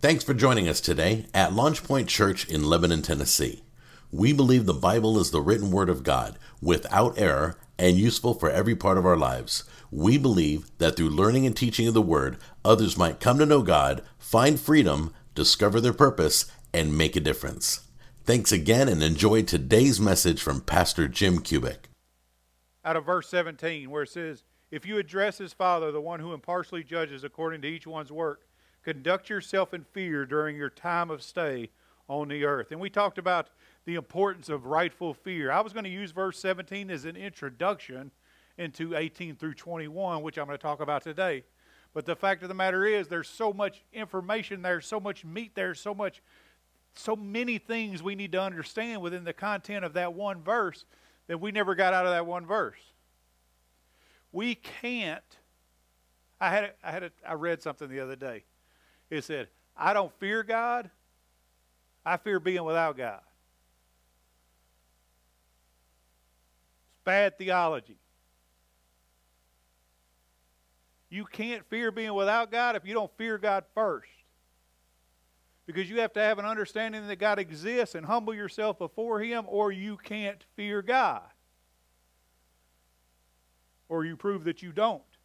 Thanks for joining us today at Launchpoint Church in Lebanon, Tennessee. We believe the Bible is the written word of God, without error, and useful for every part of our lives. We believe that through learning and teaching of the word, others might come to know God, find freedom, discover their purpose, and make a difference. Thanks again and enjoy today's message from Pastor Jim Kubik. Out of verse 17 where it says, "If you address as Father, the one who impartially judges according to each one's work, conduct yourself in fear during your time of stay on the earth." And we talked about the importance of rightful fear. I was going to use verse 17 as an introduction into 18 through 21, which I'm going to talk about today. But the fact of the matter is there's so much information there, so much meat there, so many things we need to understand within the content of that one verse that we never got out of that one verse. We can't. I read something the other day. It said, "I don't fear God. I fear being without God." It's bad theology. You can't fear being without God if you don't fear God first. Because you have to have an understanding that God exists and humble yourself before Him, or you can't fear God. Or you prove that you don't.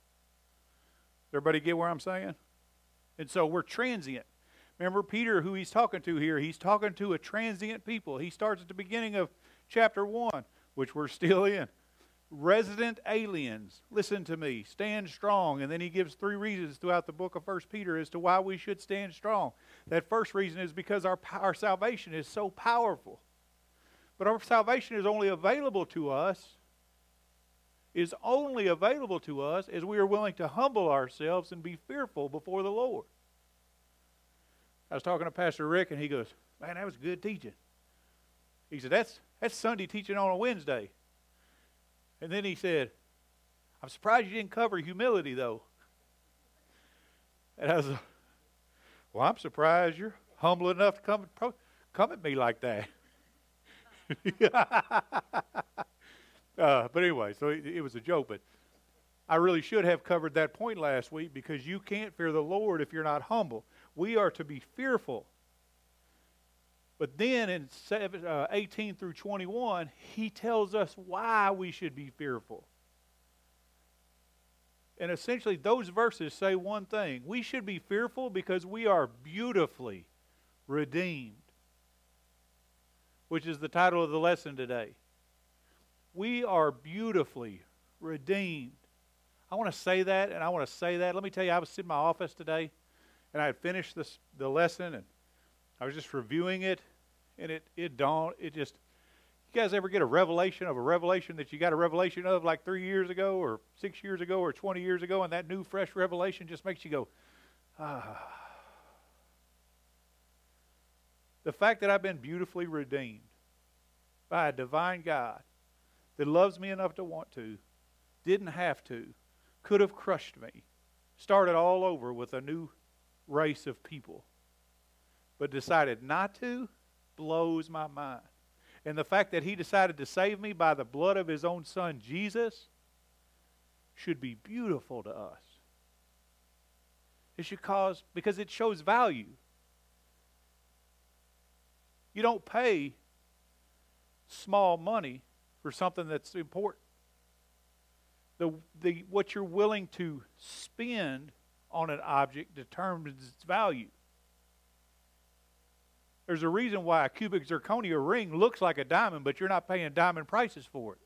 Everybody get where I'm saying? And so we're transient. Remember Peter, who he's talking to here, he's talking to a transient people. He starts at the beginning of chapter 1, which we're still in. Resident aliens, listen to me, stand strong. And then he gives three reasons throughout the book of 1 Peter as to why we should stand strong. That first reason is because our salvation is so powerful. But our salvation is only available to us as we are willing to humble ourselves and be fearful before the Lord. I was talking to Pastor Rick, and he goes, "Man, that was good teaching." He said, that's Sunday teaching on a Wednesday. And then he said, "I'm surprised you didn't cover humility, though." And I was like, "Well, I'm surprised you're humble enough to come at me like that." But anyway, so it was a joke, but I really should have covered that point last week, because you can't fear the Lord if you're not humble. We are to be fearful. But then in 18 through 21, he tells us why we should be fearful. And essentially those verses say one thing. We should be fearful because we are beautifully redeemed, which is the title of the lesson today. We are beautifully redeemed. I want to say that, and I want to say that. Let me tell you, I was sitting in my office today, and I had finished the lesson, and I was just reviewing it, and it dawned. It just, you guys ever get a revelation that you got a revelation of like 3 years ago or 6 years ago or 20 years ago, and that new, fresh revelation just makes you go, ah. The fact that I've been beautifully redeemed by a divine God that loves me enough to want to, didn't have to, could have crushed me, started all over with a new race of people, but decided not to, blows my mind. And the fact that he decided to save me by the blood of his own son, Jesus, should be beautiful to us. It should cause, because it shows value. You don't pay small money for something that's important. What you're willing to spend on an object determines its value. There's a reason why a cubic zirconia ring looks like a diamond, but you're not paying diamond prices for it,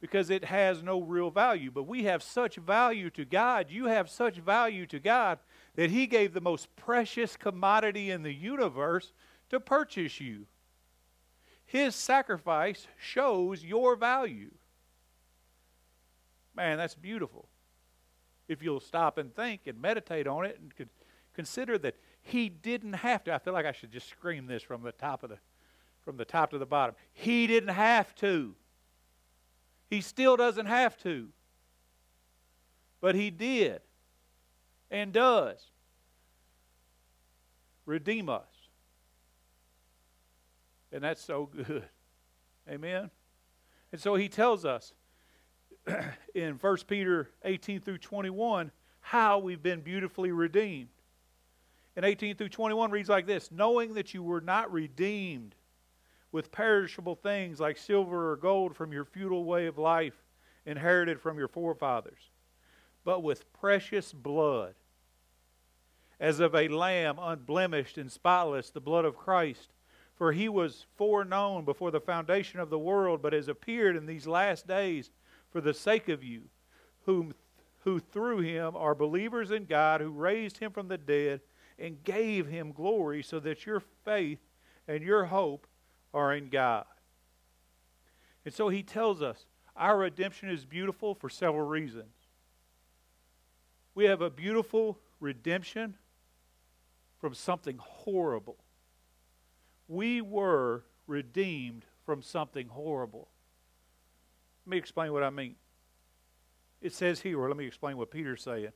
because it has no real value. But we have such value to God, you have such value to God, that He gave the most precious commodity in the universe to purchase you. His sacrifice shows your value. Man, that's beautiful. If you'll stop and think and meditate on it and consider that he didn't have to. I feel like I should just scream this from the top to the bottom. He didn't have to. He still doesn't have to. But he did and does redeem us. And that's so good. Amen? And so he tells us in 1 Peter 18 through 21 how we've been beautifully redeemed. in 18 through 21 reads like this: knowing that you were not redeemed with perishable things like silver or gold from your futile way of life inherited from your forefathers, but with precious blood, as of a lamb unblemished and spotless, the blood of Christ. For he was foreknown before the foundation of the world, but has appeared in these last days for the sake of you, who through him are believers in God, who raised him from the dead and gave him glory, so that your faith and your hope are in God. And so he tells us our redemption is beautiful for several reasons. We have a beautiful redemption from something horrible. We were redeemed from something horrible. Let me explain what I mean. It says here, or let me explain what Peter's saying.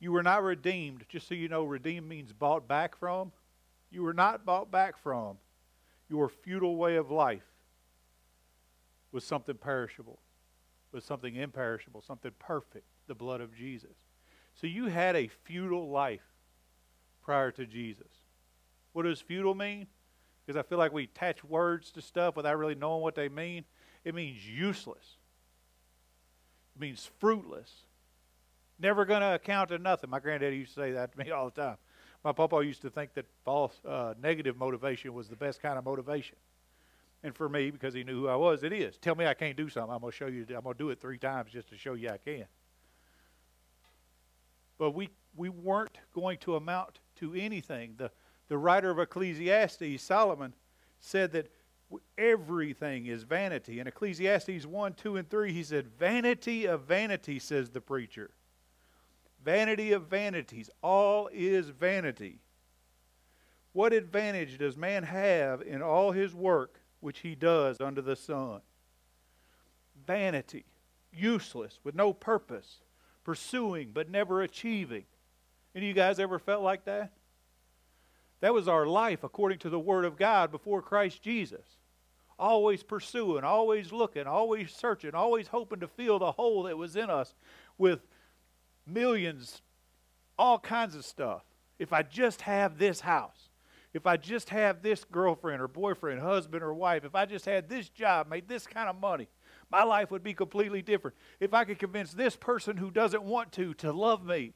You were not redeemed. Just so you know, redeemed means bought back from. You were not bought back from your futile way of life with something perishable, with something imperishable, something perfect, the blood of Jesus. So you had a futile life prior to Jesus. What does futile mean? Because I feel like we attach words to stuff without really knowing what they mean. It means useless. It means fruitless. Never going to account to nothing. My granddaddy used to say that to me all the time. My papa used to think that false negative motivation was the best kind of motivation. And for me, because he knew who I was, it is. Tell me I can't do something. I'm going to show you. I'm going to do it 3 times just to show you I can. But we weren't going to amount to anything. The writer of Ecclesiastes, Solomon, said that everything is vanity. In Ecclesiastes 1, 2, and 3, he said, vanity of vanity, says the preacher. Vanity of vanities. All is vanity. What advantage does man have in all his work which he does under the sun? Vanity. Useless, with no purpose. Pursuing, but never achieving. Any of you guys ever felt like that? That was our life according to the Word of God before Christ Jesus. Always pursuing, always looking, always searching, always hoping to fill the hole that was in us with millions, all kinds of stuff. If I just have this house, if I just have this girlfriend or boyfriend, husband or wife, if I just had this job, made this kind of money, my life would be completely different. If I could convince this person who doesn't want to love me,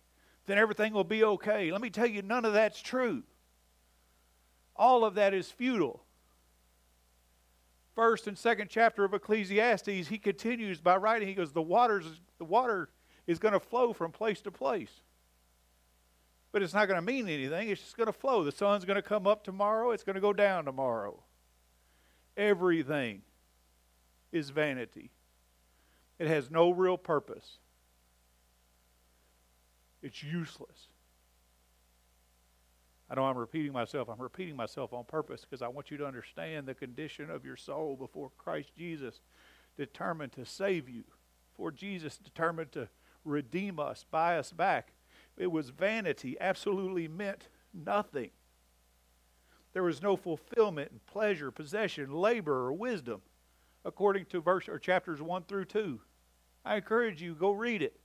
then everything will be okay. Let me tell you, none of that's true. All of that is futile. First and second chapter of Ecclesiastes, he continues by writing, he goes, the water is going to flow from place to place. But it's not going to mean anything. It's just going to flow. The sun's going to come up tomorrow. It's going to go down tomorrow. Everything is vanity. It has no real purpose. It's useless. I know I'm repeating myself. I'm repeating myself on purpose because I want you to understand the condition of your soul before Christ Jesus determined to save you, before Jesus determined to redeem us, buy us back. It was vanity, absolutely meant nothing. There was no fulfillment and pleasure, possession, labor, or wisdom, according to verse or chapters 1 through 2. I encourage you, go read it.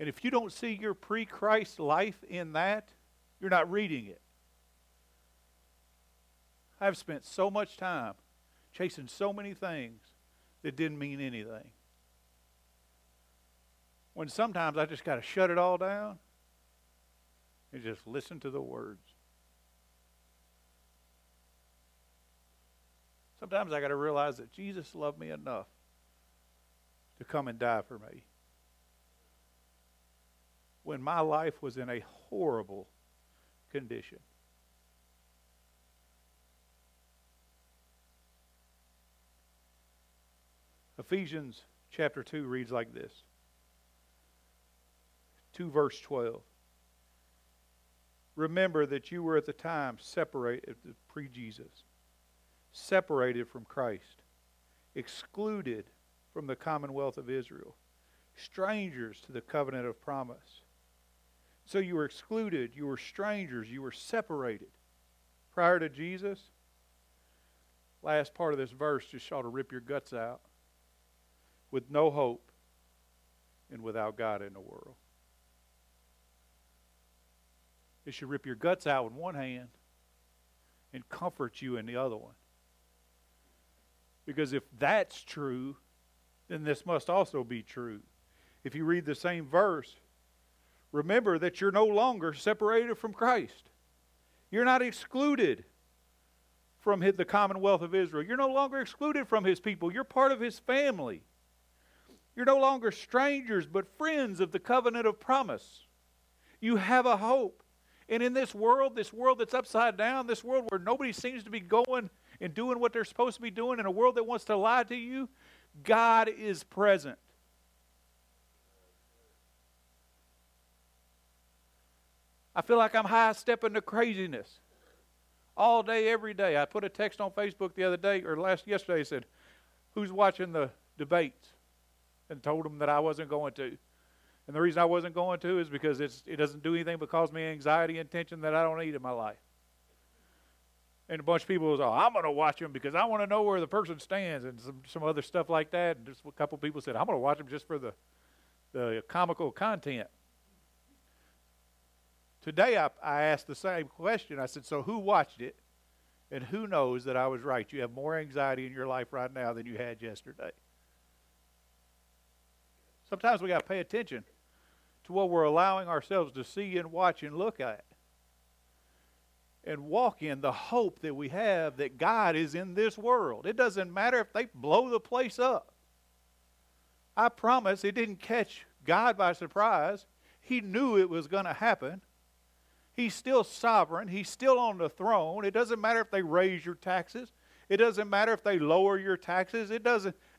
And if you don't see your pre-Christ life in that, you're not reading it. I've spent so much time chasing so many things that didn't mean anything. When sometimes I just got to shut it all down and just listen to the words. Sometimes I got to realize that Jesus loved me enough to come and die for me. When my life was in a horrible condition. Ephesians chapter 2 reads like this. 2 verse 12. Remember that you were at the time separated, pre-Jesus, separated from Christ, excluded from the commonwealth of Israel, strangers to the covenant of promise. So you were excluded, you were strangers, you were separated prior to Jesus. Last part of this verse just ought to rip your guts out. With no hope and without God in the world. It should rip your guts out with one hand and comfort you in the other one. Because if that's true, then this must also be true. If you read the same verse, remember that you're no longer separated from Christ. You're not excluded from the commonwealth of Israel. You're no longer excluded from His people. You're part of His family. You're no longer strangers, but friends of the covenant of promise. You have a hope. And in this world that's upside down, this world where nobody seems to be going and doing what they're supposed to be doing, in a world that wants to lie to you, God is present. I feel like I'm high-stepping to craziness all day, every day. I put a text on Facebook the other day, or yesterday, I said, who's watching the debates? And told them that I wasn't going to. And the reason I wasn't going to is because it doesn't do anything but cause me anxiety and tension that I don't need in my life. And a bunch of people was, I'm going to watch them because I want to know where the person stands, and some other stuff like that. And just a couple people said, I'm going to watch them just for the comical content. Today I asked the same question. I said, so who watched it and who knows that I was right? You have more anxiety in your life right now than you had yesterday. Sometimes we got to pay attention to what we're allowing ourselves to see and watch and look at, and walk in the hope that we have that God is in this world. It doesn't matter if they blow the place up. I promise it didn't catch God by surprise. He knew it was going to happen. He's still sovereign. He's still on the throne. It doesn't matter if they raise your taxes. It doesn't matter if they lower your taxes.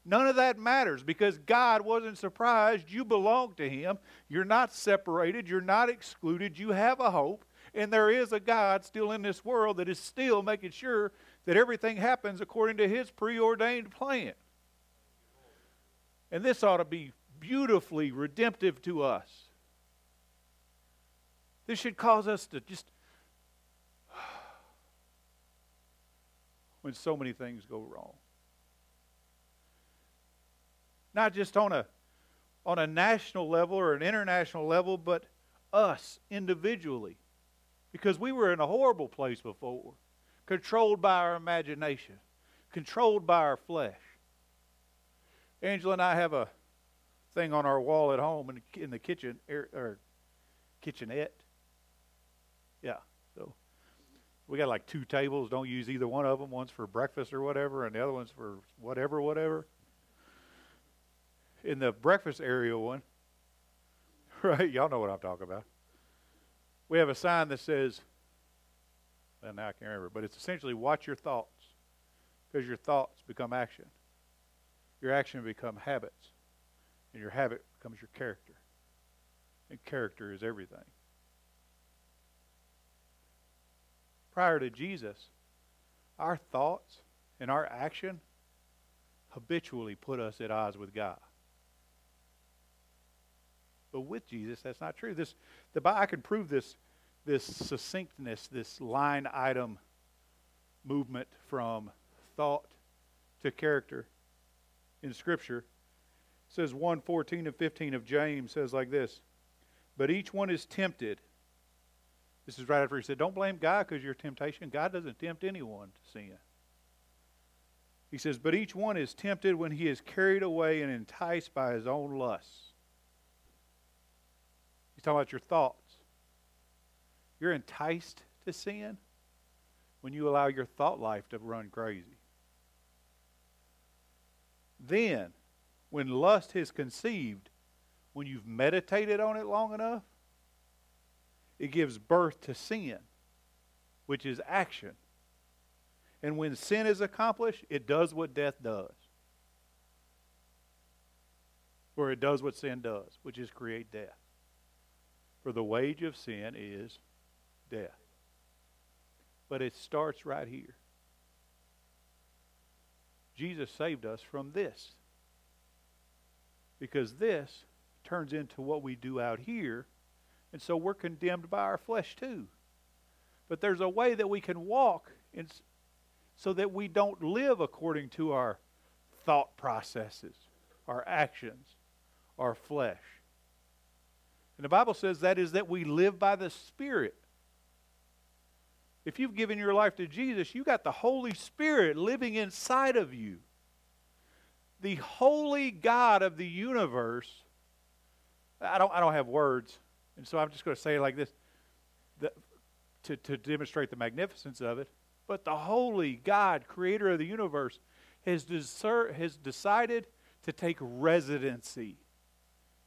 None of that matters, because God wasn't surprised. You belong to Him. You're not separated. You're not excluded. You have a hope. And there is a God still in this world that is still making sure that everything happens according to His preordained plan. And this ought to be beautifully redemptive to us. This should cause us to just, when so many things go wrong, not just on a national level or an international level, but us individually, because we were in a horrible place before, controlled by our imagination, controlled by our flesh. Angela and I have a thing on our wall at home in the kitchen, or kitchenette. Yeah, so we got like two tables. Don't use either one of them. One's for breakfast or whatever, and the other one's for whatever. In the breakfast area one, right? Y'all know what I'm talking about. We have a sign that says, well, now I can't remember, but it's essentially watch your thoughts, because your thoughts become action. Your action become habits, and your habit becomes your character. And character is everything. Prior to Jesus, our thoughts and our action habitually put us at odds with God. But with Jesus, that's not true. I can prove this succinctness, this line item movement from thought to character in Scripture. It says 1:14 and 15 of James says like this, but each one is tempted. This is right after he said, don't blame God because you're temptation. God doesn't tempt anyone to sin. He says, but each one is tempted when he is carried away and enticed by his own lusts. He's talking about your thoughts. You're enticed to sin when you allow your thought life to run crazy. Then, when lust is conceived, when you've meditated on it long enough, it gives birth to sin, which is action. And when sin is accomplished, it does what death does. Or it does what sin does, which is create death. For the wage of sin is death. But it starts right here. Jesus saved us from this. Because this turns into what we do out here, and so we're condemned by our flesh too. But there's a way that we can walk in, so that we don't live according to our thought processes, our actions, our flesh. And the Bible says that is that we live by the Spirit If you've given your life to Jesus, you got the Holy Spirit living inside of you. The holy God of the universe. I don't have words, and so I'm just going to say it like this to demonstrate the magnificence of it. But the holy God, creator of the universe, has decided to take residency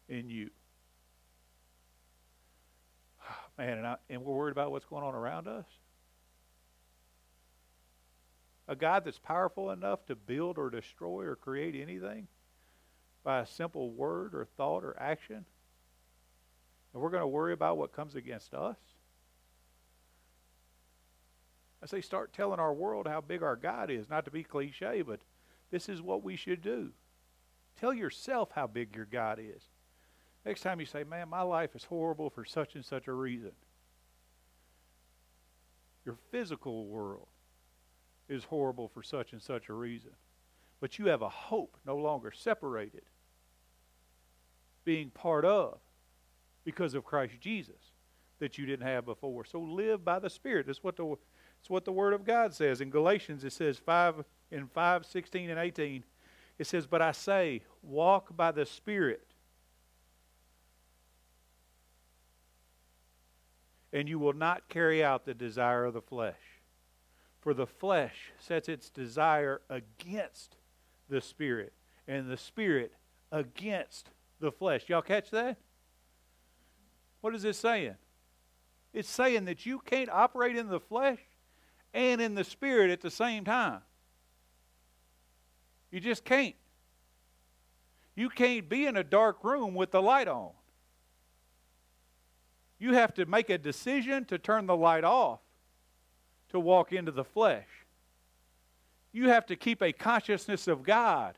in you. Man, and we're worried about what's going on around us. A God that's powerful enough to build or destroy or create anything by a simple word or thought or action. And we're going to worry about what comes against us. I say start telling our world how big our God is. Not to be cliche, but this is what we should do. Tell yourself how big your God is. Next time you say, man, my life is horrible for such and such a reason. Your physical world is horrible for such and such a reason. But you have a hope no longer separated, being part of, because of Christ Jesus, that you didn't have before. So live by the Spirit. That's what the Word of God says. In Galatians it says 5:16 and 18, it says, but I say, walk by the Spirit, and you will not carry out the desire of the flesh. For the flesh sets its desire against the Spirit, and the Spirit against the flesh. Y'all catch that? What is this saying? It's saying that you can't operate in the flesh and in the Spirit at the same time. You just can't. You can't be in a dark room with the light on. You have to make a decision to turn the light off to walk into the flesh. You have to keep a consciousness of God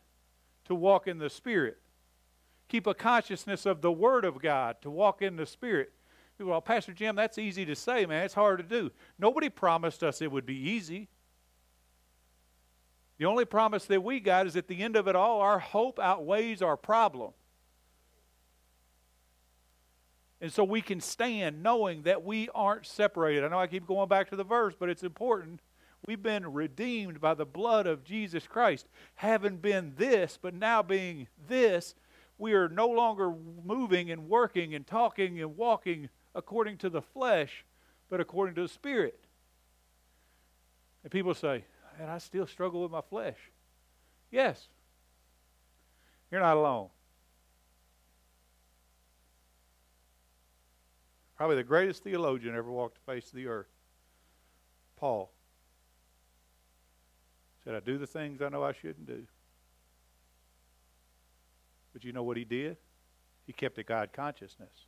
to walk in the Spirit. Keep a consciousness of the Word of God to walk in the Spirit. Well, Pastor Jim, that's easy to say, man. It's hard to do. Nobody promised us it would be easy. The only promise that we got is at the end of it all, our hope outweighs our problem. And so we can stand knowing that we aren't separated. I know I keep going back to the verse, but it's important. We've been redeemed by the blood of Jesus Christ. Having been this, but now being this, we are no longer moving and working and talking and walking according to the flesh, but according to the Spirit. And people say, man, I still struggle with my flesh. Yes. You're not alone. Probably the greatest theologian ever walked the face of the earth, Paul, said, I do the things I know I shouldn't do. But you know what he did? He kept a God consciousness.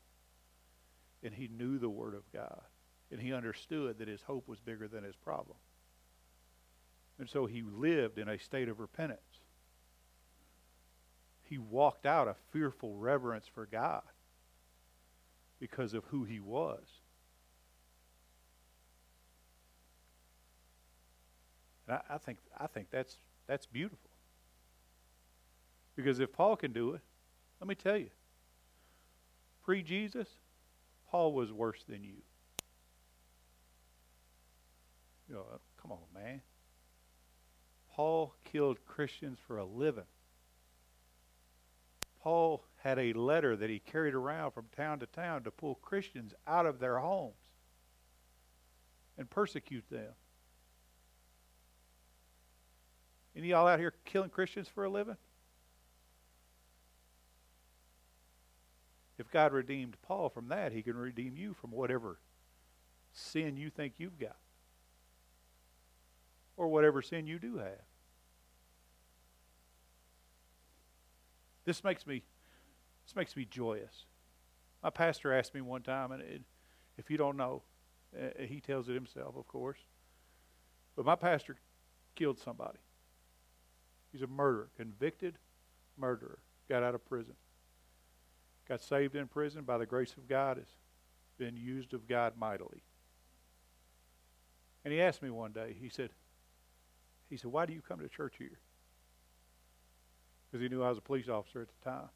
And he knew the Word of God. And he understood that his hope was bigger than his problem. And so he lived in a state of repentance. He walked out a fearful reverence for God because of who he was. And I think that's beautiful. Because if Paul can do it, let me tell you, pre-Jesus, Paul was worse than you. You know, come on, man. Paul killed Christians for a living. Paul had a letter that he carried around from town to town to pull Christians out of their homes and persecute them. Any of y'all out here killing Christians for a living? If God redeemed Paul from that, he can redeem you from whatever sin you think you've got, or whatever sin you do have. This makes me joyous. My pastor asked me one time, and if you don't know, he tells it himself, of course, but my pastor killed somebody. He's a murderer, convicted murderer, got out of prison. Got saved in prison by the grace of God, has been used of God mightily. And he asked me one day, he said, why do you come to church here? Because he knew I was a police officer at the time.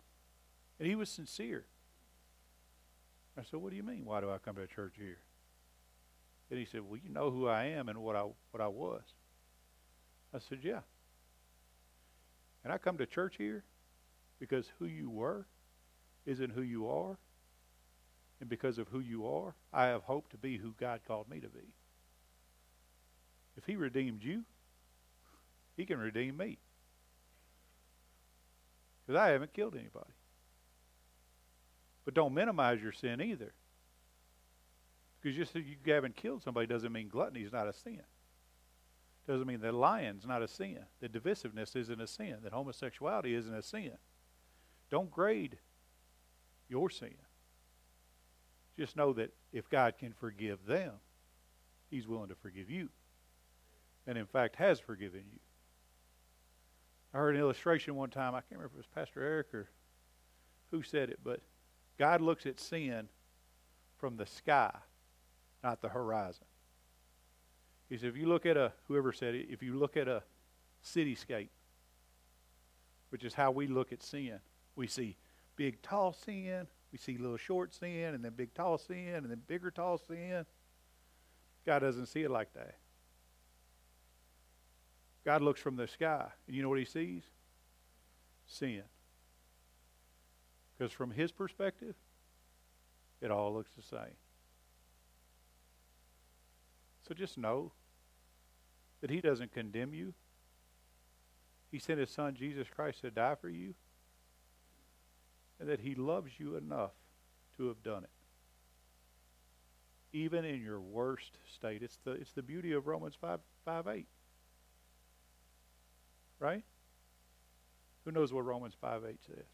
And he was sincere. I said, what do you mean, why do I come to church here? And he said, well, you know who I am and what I was. I said, yeah. And I come to church here because who you were isn't who you are. And because of who you are, I have hope to be who God called me to be. If he redeemed you, he can redeem me. Because I haven't killed anybody. But don't minimize your sin either. Because just because you haven't killed somebody doesn't mean gluttony is not a sin. Doesn't mean that lying's not a sin. That divisiveness isn't a sin. That homosexuality isn't a sin. Don't grade your sin. Just know that if God can forgive them, he's willing to forgive you. And in fact has forgiven you. I heard an illustration one time, I can't remember if it was Pastor Eric or who said it, but God looks at sin from the sky, not the horizon. He said, if you look at whoever said it, if you look at a cityscape, which is how we look at sin, we see big tall sin, we see little short sin, and then big tall sin, and then bigger tall sin. God doesn't see it like that. God looks from the sky, and you know what he sees? Sin. Because from his perspective, it all looks the same. So just know that he doesn't condemn you. He sent his son, Jesus Christ, to die for you, and that he loves you enough to have done it. Even in your worst state. It's the beauty of Romans 5:8. Right? Who knows what Romans 5:8 says?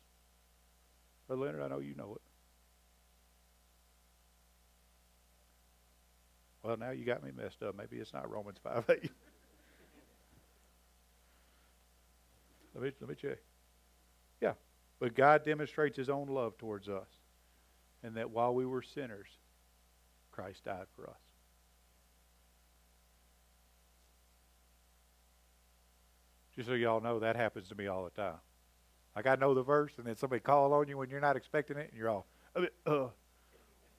Brother Leonard, I know you know it. Well, now you got me messed up. Maybe it's not Romans 5:8. Let me check. Yeah. But God demonstrates his own love towards us, and that while we were sinners, Christ died for us. Just so y'all know, that happens to me all the time. Like, I know the verse, and then somebody calls on you when you're not expecting it, and you're all,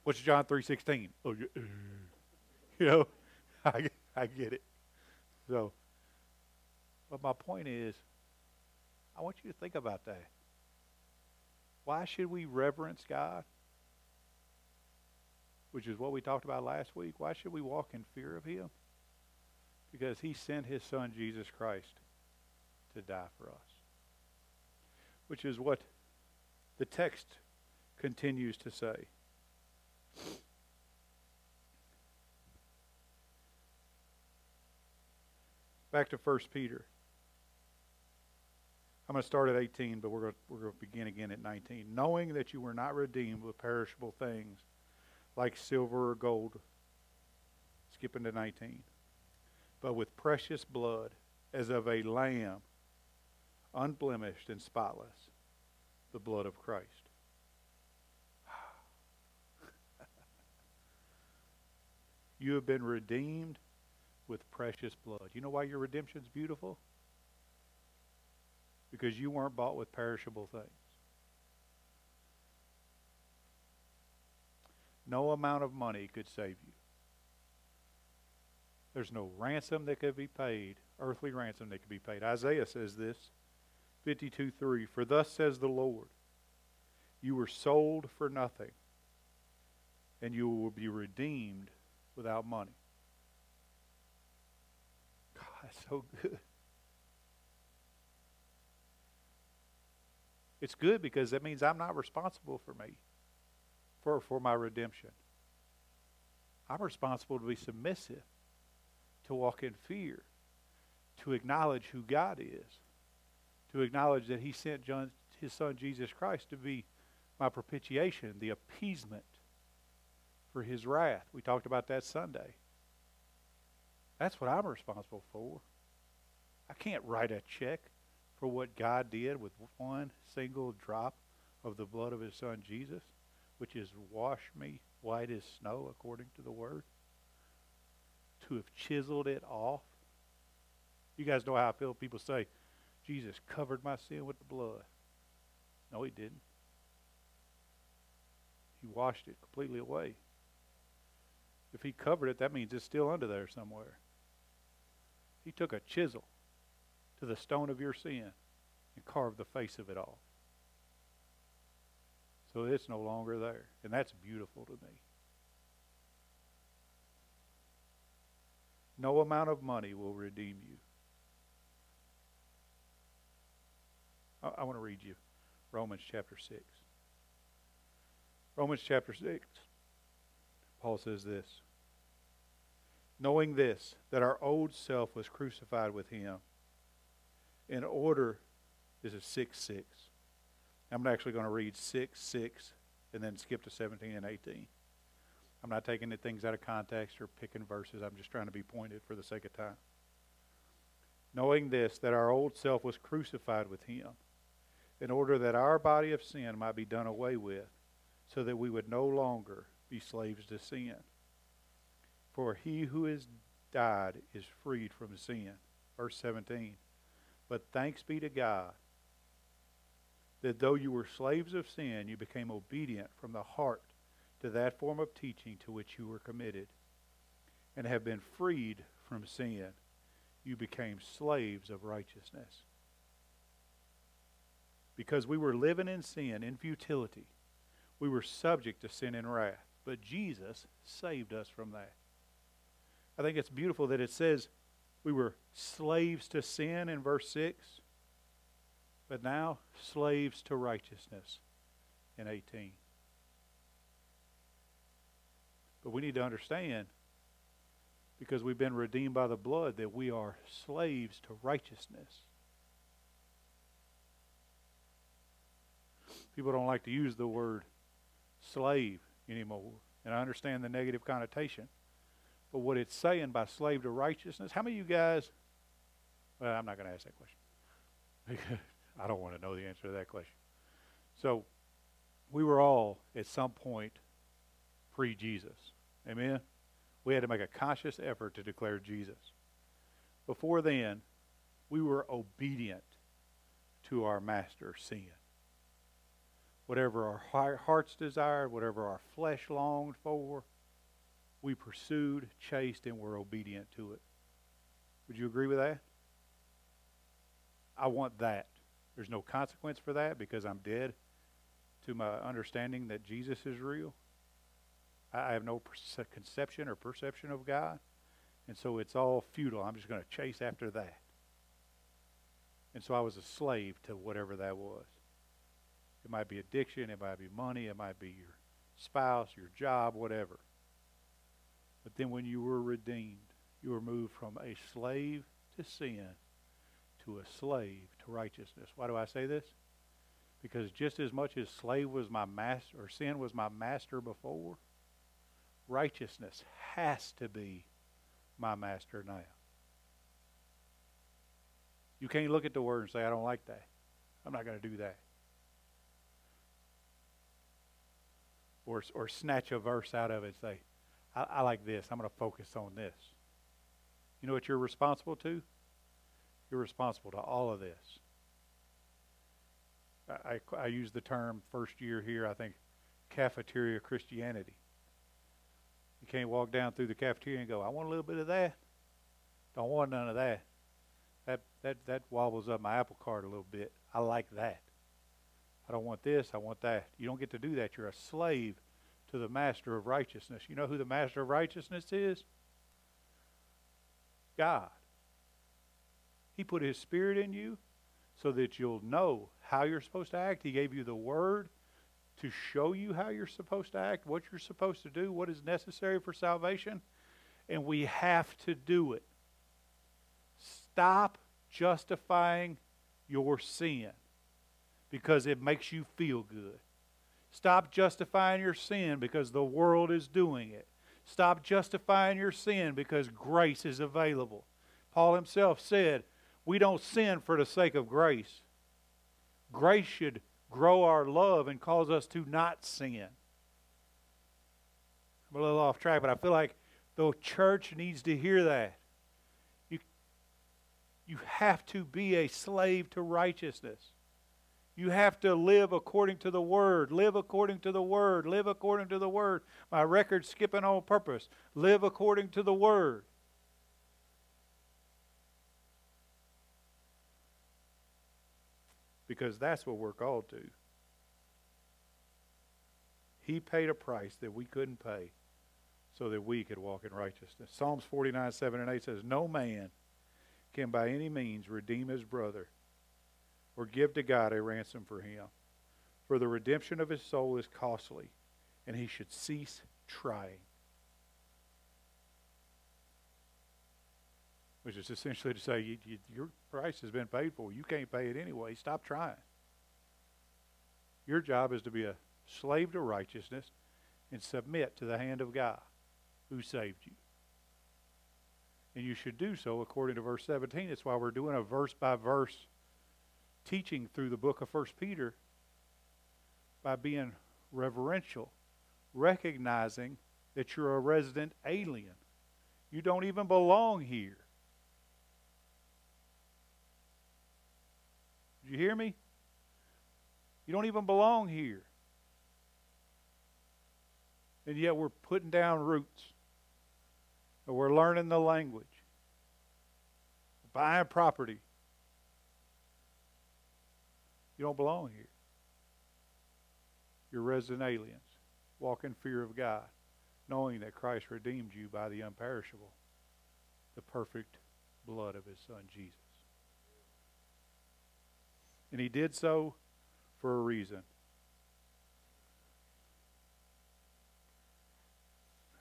what's John 3:16? Oh, you know, I get it. So, but my point is, I want you to think about that. Why should we reverence God? Which is what we talked about last week. Why should we walk in fear of him? Because he sent his son, Jesus Christ, to die for us. Which is what the text continues to say. Back to 1 Peter. I'm going to start at 18, but we're going to begin again at 19. Knowing that you were not redeemed with perishable things like silver or gold, skipping to 19, but with precious blood as of a lamb, unblemished and spotless, the blood of Christ. You have been redeemed with precious blood. You know why your redemption's beautiful? Because you weren't bought with perishable things. No amount of money could save you. There's no ransom that could be paid, earthly ransom that could be paid. Isaiah says this, 52:3, for thus says the Lord, you were sold for nothing, and you will be redeemed without money. God, that's so good. It's good because that means I'm not responsible for me, for my redemption. I'm responsible to be submissive, to walk in fear, to acknowledge who God is, to acknowledge that he sent his son Jesus Christ to be my propitiation, the appeasement for his wrath. We talked about that Sunday. That's what I'm responsible for. I can't write a check for what God did with one single drop of the blood of his son Jesus, which is wash me white as snow according to the word, to have chiseled it off. You guys know how I feel. People say, Jesus covered my sin with the blood. No, he didn't. He washed it completely away. If he covered it, that means it's still under there somewhere. He took a chisel to the stone of your sin and carved the face of it all. So it's no longer there. And that's beautiful to me. No amount of money will redeem you. I want to read you Romans chapter 6. Romans chapter 6. Paul says this. Knowing this, that our old self was crucified with him in order, this is 6:6. I'm actually going to read 6:6 and then skip to 17 and 18. I'm not taking the things out of context or picking verses. I'm just trying to be pointed for the sake of time. Knowing this, that our old self was crucified with him in order that our body of sin might be done away with, so that we would no longer be slaves to sin. For he who is died is freed from sin. Verse 17. But thanks be to God that though you were slaves of sin, you became obedient from the heart to that form of teaching to which you were committed, and have been freed from sin. You became slaves of righteousness. Because we were living in sin, in futility, we were subject to sin and wrath. But Jesus saved us from that. I think it's beautiful that it says we were slaves to sin in verse 6, but now slaves to righteousness in 18. But we need to understand, because we've been redeemed by the blood, that we are slaves to righteousness. People don't like to use the word slave anymore. And I understand the negative connotation. But what it's saying by slave to righteousness, how many of you guys, well, I'm not going to ask that question. I don't want to know the answer to that question. So we were all at some point pre-Jesus. Amen? We had to make a conscious effort to declare Jesus. Before then, we were obedient to our master, sin. Whatever our hearts desired, whatever our flesh longed for, we pursued, chased, and were obedient to it. Would you agree with that? I want that. There's no consequence for that because I'm dead to my understanding that Jesus is real. I have no conception or perception of God. And so it's all futile. I'm just going to chase after that. And so I was a slave to whatever that was. It might be addiction. It might be money. It might be your spouse, your job, whatever. But then when you were redeemed, you were moved from a slave to sin to a slave to righteousness. Why do I say this? Because just as much as slave was my master, or sin was my master before, righteousness has to be my master now. You can't look at the word and say, I don't like that. I'm not going to do that. Or snatch a verse out of it and say, I like this. I'm going to focus on this. You know what you're responsible to? You're responsible to all of this. I use the term first year here, I think, cafeteria Christianity. You can't walk down through the cafeteria and go, I want a little bit of that. Don't want none of that. That wobbles up my apple cart a little bit. I like that. I don't want this. I want that. You don't get to do that. You're a slave to the master of righteousness. You know who the master of righteousness is? God. He put his spirit in you so that you'll know how you're supposed to act. He gave you the word to show you how you're supposed to act, what you're supposed to do, what is necessary for salvation, and we have to do it. Stop justifying your sin because it makes you feel good. Stop justifying your sin because the world is doing it. Stop justifying your sin because grace is available. Paul himself said, we don't sin for the sake of grace. Grace should grow our love and cause us to not sin. I'm a little off track, but I feel like the church needs to hear that. You have to be a slave to righteousness. You have to live according to the Word. Live according to the Word. Live according to the Word. My record's skipping on purpose. Live according to the Word. Because that's what we're called to. He paid a price that we couldn't pay so that we could walk in righteousness. Psalms 49, 7 and 8 says, "No man can by any means redeem his brother or give to God a ransom for him. For the redemption of his soul is costly, and he should cease trying." Which is essentially to say, your price has been paid for. You can't pay it anyway. Stop trying. Your job is to be a slave to righteousness and submit to the hand of God who saved you. And you should do so according to verse 17. That's why we're doing a verse-by-verse teaching through the book of 1 Peter by being reverential, recognizing that you're a resident alien. You don't even belong here. Did you hear me? You don't even belong here. And yet we're putting down roots. Or we're learning the language. Buying property. You don't belong here. You're resident aliens. Walk in fear of God, knowing that Christ redeemed you by the unperishable, the perfect blood of his Son, Jesus. And he did so for a reason.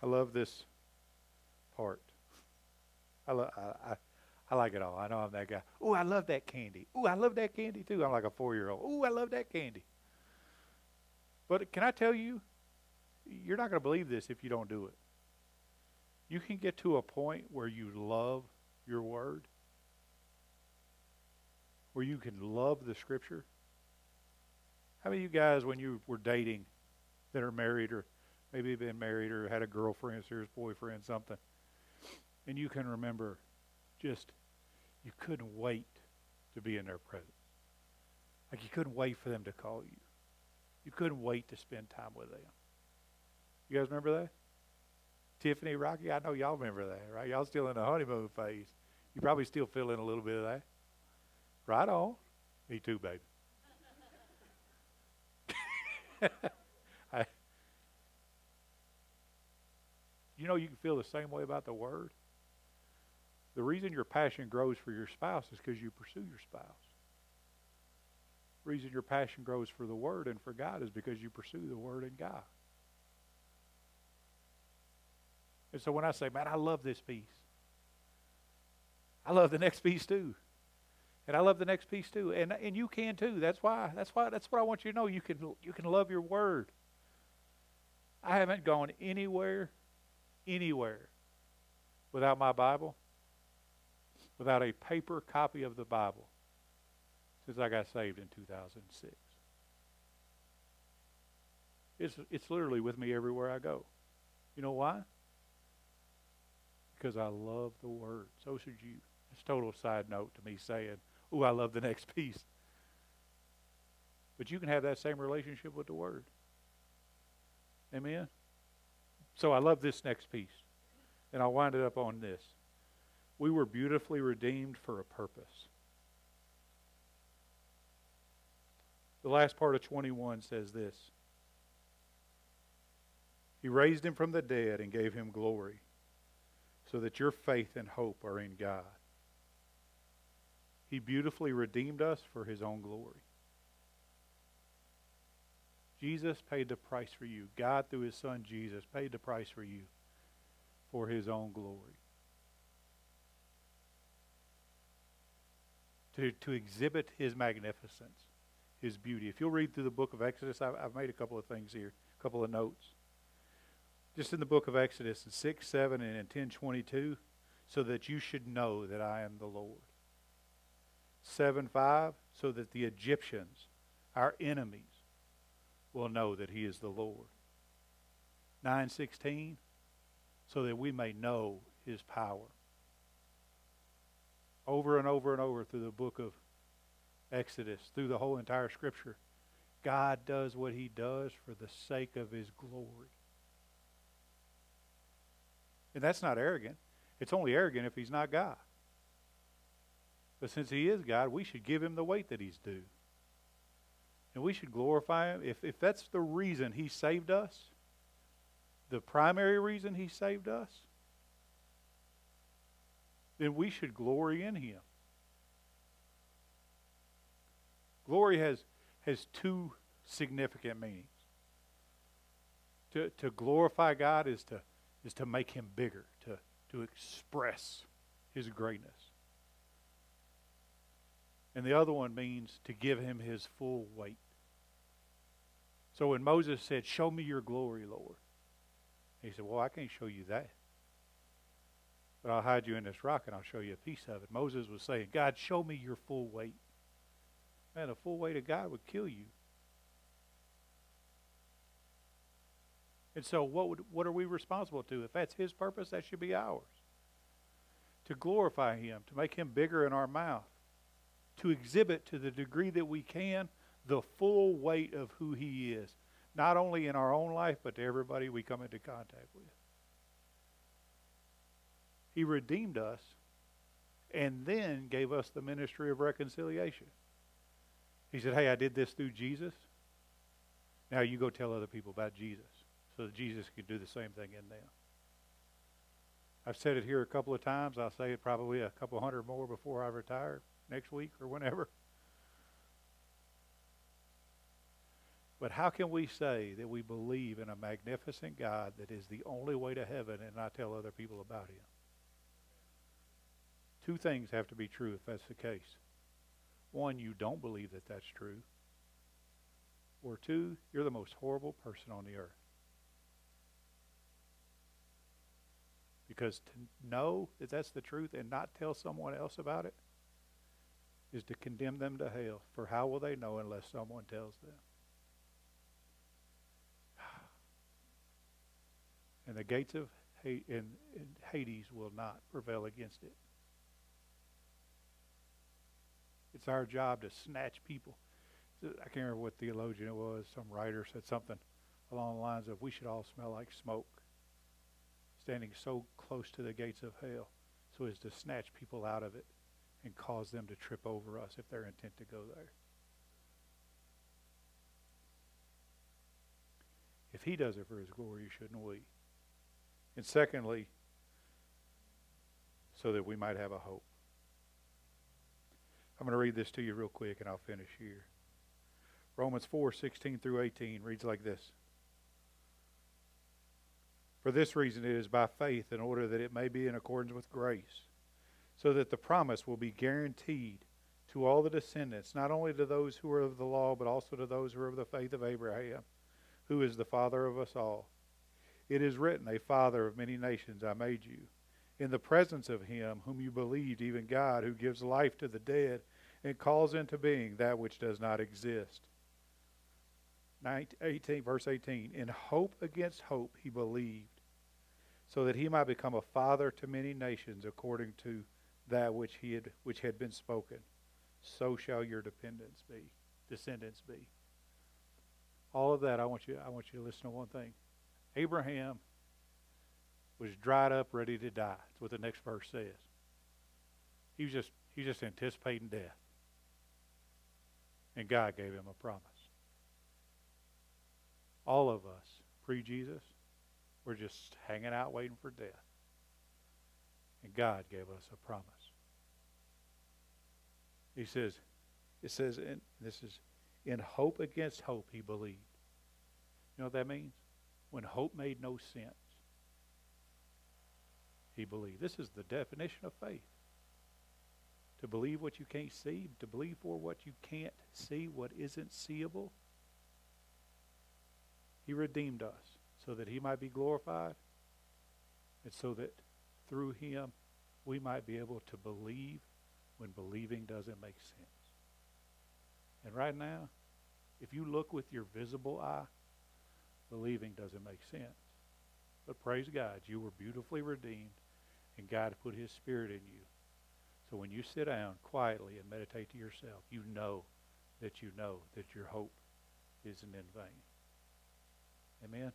I love this part. I like it all. I know I'm that guy. "Ooh, I love that candy. Ooh, I love that candy too." I'm like a 4-year-old. "Ooh, I love that candy." But can I tell you, you're not going to believe this if you don't do it. You can get to a point where you love your word, where you can love the Scripture. How many of you guys, when you were dating, that are married or maybe been married or had a girlfriend, serious boyfriend, something, and you can remember just you couldn't wait to be in their presence? Like you couldn't wait for them to call you. You couldn't wait to spend time with them. You guys remember that? Tiffany, Rocky, I know y'all remember that, right? Y'all still in the honeymoon phase. You probably still feeling a little bit of that. Right on. Me too, baby. You know you can feel the same way about the Word. The reason your passion grows for your spouse is because you pursue your spouse. The reason your passion grows for the Word and for God is because you pursue the Word and God. And so when I say, man, I love this piece, I love the next piece too. And I love the next piece too. And you can too. That's why. That's what I want you to know. You can love your word. I haven't gone anywhere, without my Bible, without a paper copy of the Bible, since I got saved in 2006. It's literally with me everywhere I go. You know why? Because I love the Word. So should you. It's a total side note to me saying, "Ooh, I love the next piece." But you can have that same relationship with the Word. Amen? So I love this next piece. And I'll wind it up on this. We were beautifully redeemed for a purpose. The last part of 21 says this. He raised him from the dead and gave him glory, so that your faith and hope are in God. He beautifully redeemed us for his own glory. Jesus paid the price for you. God, through his Son Jesus, paid the price for you for his own glory. To exhibit his magnificence, his beauty. If you'll read through the book of Exodus, I've made a couple of things here, a couple of notes. Just in the book of Exodus, in 6, 7, and in 10:22, "So that you should know that I am the Lord." 7:5, "So that the Egyptians, our enemies, will know that he is the Lord." 9:16, "So that we may know his power." Over and over and over through the book of Exodus, through the whole entire Scripture. God does what He does for the sake of His glory. And that's not arrogant. It's only arrogant if He's not God. But since He is God, we should give Him the weight that He's due. And we should glorify Him. If that's the reason He saved us, the primary reason He saved us, then we should glory in Him. Glory has two significant meanings. To glorify God is to make Him bigger, to express His greatness. And the other one means to give Him His full weight. So when Moses said, "Show me your glory, Lord," He said, "Well, I can't show you that. But I'll hide you in this rock and I'll show you a piece of it." Moses was saying, "God, show me your full weight." Man, the full weight of God would kill you. And so what are we responsible to? If that's His purpose, that should be ours. To glorify Him, to make Him bigger in our mouth, to exhibit to the degree that we can the full weight of who He is, not only in our own life, but to everybody we come into contact with. He redeemed us and then gave us the ministry of reconciliation. He said, "Hey, I did this through Jesus. Now you go tell other people about Jesus so that Jesus can do the same thing in them." I've said it here a couple of times. I'll say it probably a couple hundred more before I retire next week or whenever. But how can we say that we believe in a magnificent God that is the only way to heaven and not tell other people about Him? Two things have to be true if that's the case. One, you don't believe that that's true. Or two, you're the most horrible person on the earth. Because to know that that's the truth and not tell someone else about it is to condemn them to hell. For how will they know unless someone tells them? And the gates of Hades will not prevail against it. It's our job to snatch people. I can't remember what theologian it was. Some writer said something along the lines of, we should all smell like smoke, standing so close to the gates of hell, so as to snatch people out of it and cause them to trip over us if their intent to go there. If He does it for His glory, shouldn't we? And secondly, so that we might have a hope. I'm going to read this to you real quick and I'll finish here. Romans 4:16-18 reads like this. "For this reason it is by faith, in order that it may be in accordance with grace, so that the promise will be guaranteed to all the descendants, not only to those who are of the law, but also to those who are of the faith of Abraham, who is the father of us all. It is written, 'A father of many nations I made you,' in the presence of Him whom you believed, even God, who gives life to the dead and calls into being that which does not exist." Verse 18, "In hope against hope He believed, so that He might become a father to many nations, according to that which had been spoken. So shall your descendants be." All of that, I want you to listen to one thing. Abraham was dried up, ready to die. That's what the next verse says. He was just anticipating death. And God gave him a promise. All of us, pre-Jesus, were just hanging out waiting for death. And God gave us a promise. It says, and this is, "In hope against hope He believed." You know what that means? When hope made no sense, He believed. This is the definition of faith. To believe what you can't see, to believe for what you can't see, what isn't seeable. He redeemed us so that He might be glorified, and so that through Him we might be able to believe when believing doesn't make sense. And right now, if you look with your visible eye, believing doesn't make sense. But praise God, you were beautifully redeemed, and God put His Spirit in you So when you sit down quietly and meditate to yourself, you know that your hope isn't in vain. Amen?